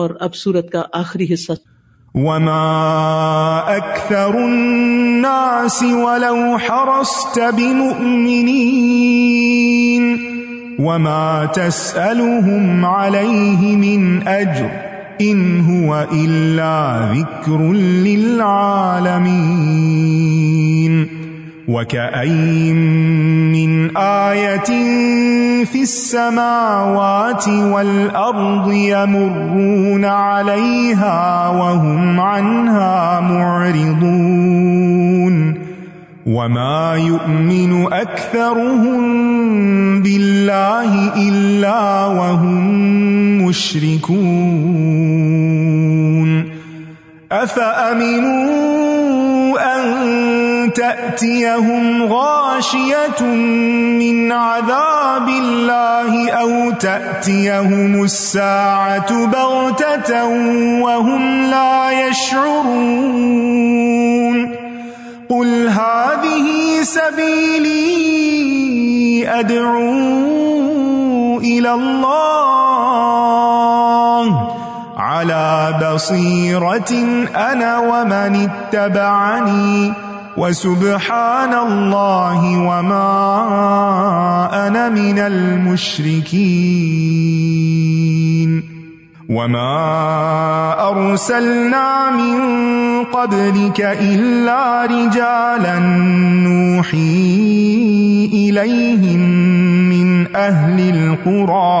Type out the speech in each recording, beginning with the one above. اور اب سورت کا آخری حصہ. وَمَا أَكْثَرُ النَّاسِ وَلَوْ حَرَصْتَ بِمُؤْمِنِينَ وَمَا تَسْأَلُهُمْ عَلَيْهِ مِنْ أَجْرٍ إِنْ هُوَ إِلَّا ذِكْرٌ لِلْعَالَمِينَ وَكَأَيٍّ مِّنْ آيَةٍ فِي السَّمَاوَاتِ وَالْأَرْضِ يَمُرُّونَ عَلَيْهَا وَهُمْ عَنْهَا مُعْرِضُونَ وَمَا يُؤْمِنُ أَكْثَرُهُمْ بِاللَّهِ إِلَّا وَهُمْ مُشْرِكُونَ أَفَأَمِنُوا أَنْ تأتيهم غاشية من عذاب الله أو تأتيهم الساعة بغتة وهم لا يشعرون قل هذه سبيلي أدعو إلى الله على بصيرة أنا ومن اتبعني وَسُبْحَانَ اللَّهِ وَمَا أَنَا مِنَ الْمُشْرِكِينَ وَمَا أَرْسَلْنَا مِن قَبْلِكَ إِلَّا رِجَالًا نُوحِي إِلَيْهِمْ مِنْ أَهْلِ الْقُرَى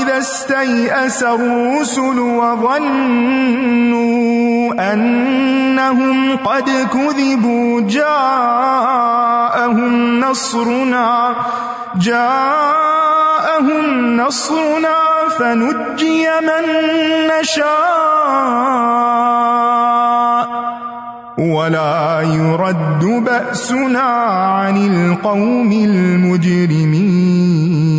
إذا استيأس الرسل وظنوا أنهم قد كذبوا جاءهم نصرنا فنجي من نشاء ولا يرد بأسنا عن القوم المجرمين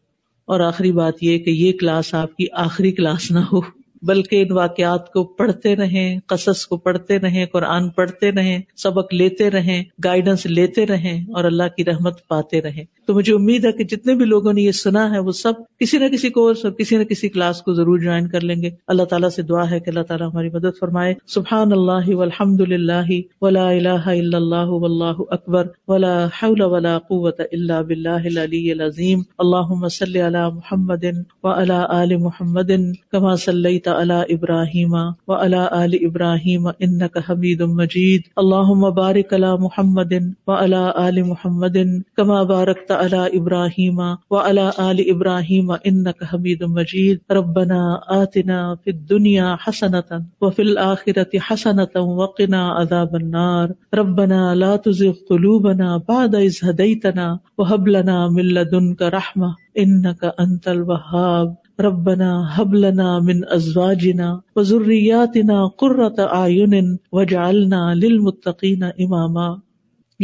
اور آخری بات یہ کہ یہ کلاس آپ کی آخری کلاس نہ ہو، بلکہ ان واقعات کو پڑھتے رہیں، قصص کو پڑھتے رہیں، قرآن پڑھتے رہیں، سبق لیتے رہیں، گائیڈنس لیتے رہیں اور اللہ کی رحمت پاتے رہیں۔ تو مجھے امید ہے کہ جتنے بھی لوگوں نے یہ سنا ہے وہ سب کسی نہ کسی کورس اور کسی نہ کسی کلاس کو ضرور جوائن کر لیں گے۔ اللہ تعالیٰ سے دعا ہے کہ اللہ تعالیٰ ہماری مدد فرمائے۔ سبحان اللہ والحمد للہ ولا الہ الا اللہ واللہ اکبر ولا حول ولا قوۃ الا باللہ العلی العظیم۔ اللہم صلی علی محمد وعلی آل محمد کما صلیت علی ابراہیم وعلی آل ابراہیم انک حمید مجید۔ اللہم بارک علی محمد وعلی آل محمد کما بارکت علی ابراہیم وعلی آل ابراہیم انک حمید مجید۔ ربنا آتنا فی الدنیا حسنۃ وفی الآخرۃ حسنۃ وقنا عذاب النار۔ ربنا لا تزغ قلوبنا بعد اذ ہدیتنا وہب لنا من لدنک رحمۃ انک انت الوہاب۔ ربنا هب لنا من ازواجنا وذرياتنا قرة اعين واجعلنا للمتقين اماما۔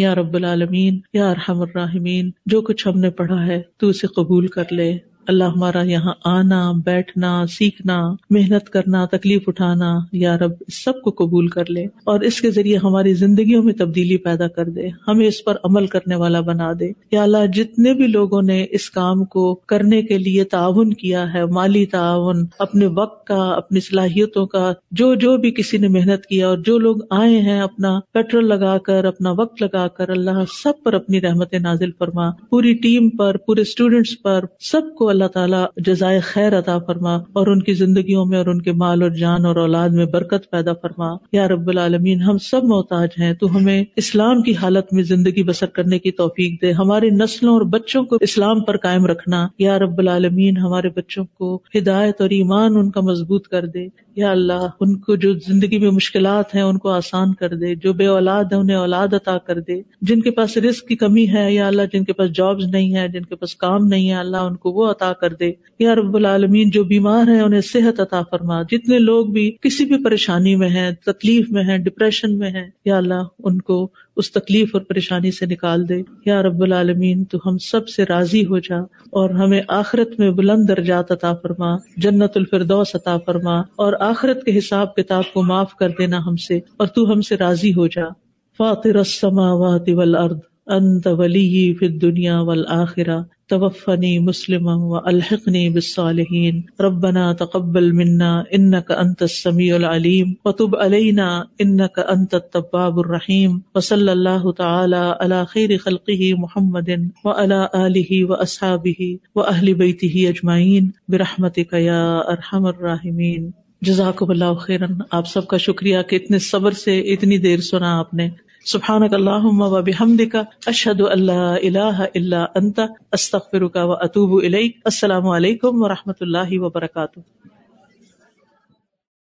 یا رب العالمین، یا ارحم الراحمین، جو کچھ ہم نے پڑھا ہے تو اسے قبول کر لے۔ اللہ ہمارا یہاں آنا، بیٹھنا، سیکھنا، محنت کرنا، تکلیف اٹھانا، یا رب اس سب کو قبول کر لے اور اس کے ذریعے ہماری زندگیوں میں تبدیلی پیدا کر دے، ہمیں اس پر عمل کرنے والا بنا دے۔ یا اللہ، جتنے بھی لوگوں نے اس کام کو کرنے کے لیے تعاون کیا ہے، مالی تعاون، اپنے وقت کا، اپنی صلاحیتوں کا، جو بھی کسی نے محنت کیا، اور جو لوگ آئے ہیں اپنا پیٹرول لگا کر، اپنا وقت لگا کر، اللہ سب پر اپنی رحمت نازل فرما، پوری ٹیم پر، پورے اسٹوڈینٹس پر، سب کو اللہ تعالیٰ جزائے خیر عطا فرما اور ان کی زندگیوں میں اور ان کے مال اور جان اور اولاد میں برکت پیدا فرما۔ یا رب العالمین، ہم سب محتاج ہیں، تو ہمیں اسلام کی حالت میں زندگی بسر کرنے کی توفیق دے، ہماری نسلوں اور بچوں کو اسلام پر قائم رکھنا۔ یا رب العالمین، ہمارے بچوں کو ہدایت اور ایمان ان کا مضبوط کر دے۔ یا اللہ، ان کو جو زندگی میں مشکلات ہیں ان کو آسان کر دے، جو بے اولاد ہیں انہیں اولاد عطا کر دے، جن کے پاس رزق کی کمی ہے، یا اللہ جن کے پاس جابز نہیں ہے، جن کے پاس کام نہیں ہے، اللہ ان کو وہ عطا کر دے۔ یا رب العالمین، جو بیمار ہیں انہیں صحت عطا فرما، جتنے لوگ بھی کسی بھی پریشانی میں ہیں، تکلیف میں ہیں، ڈپریشن میں ہیں، یا اللہ ان کو اس تکلیف اور پریشانی سے نکال دے۔ یا رب العالمین، تو ہم سب سے راضی ہو جا اور ہمیں آخرت میں بلند درجات عطا فرما، جنت الفردوس عطا فرما، اور آخرت کے حساب کتاب کو معاف کر دینا ہم سے، اور تو ہم سے راضی ہو جا۔ فاطر السماوات والارض انت ولی فی الدنیا والآخرہ توفنی مسلما والحقنی بالصالحین۔ ربنا تقبل منا انک انت السمیع العلیم وتب علینا انک انت التواب الرحیم۔ وصلی اللہ تعالی علی خیر خلقہ محمد وعلی آلہ واصحابہ واہل بیتہ اجمعین برحمتک یا ارحم الراحمین۔ جزاکم اللہ خیرن، آپ سب کا شکریہ کہ اتنے صبر سے اتنی دیر سنا آپ نے۔ سبحانک اللہم و بحمدک، اشہد ان لا الہ الا انت، استغفرک و اتوب الیک۔ السلام علیکم و رحمۃ اللہ وبرکاتہ۔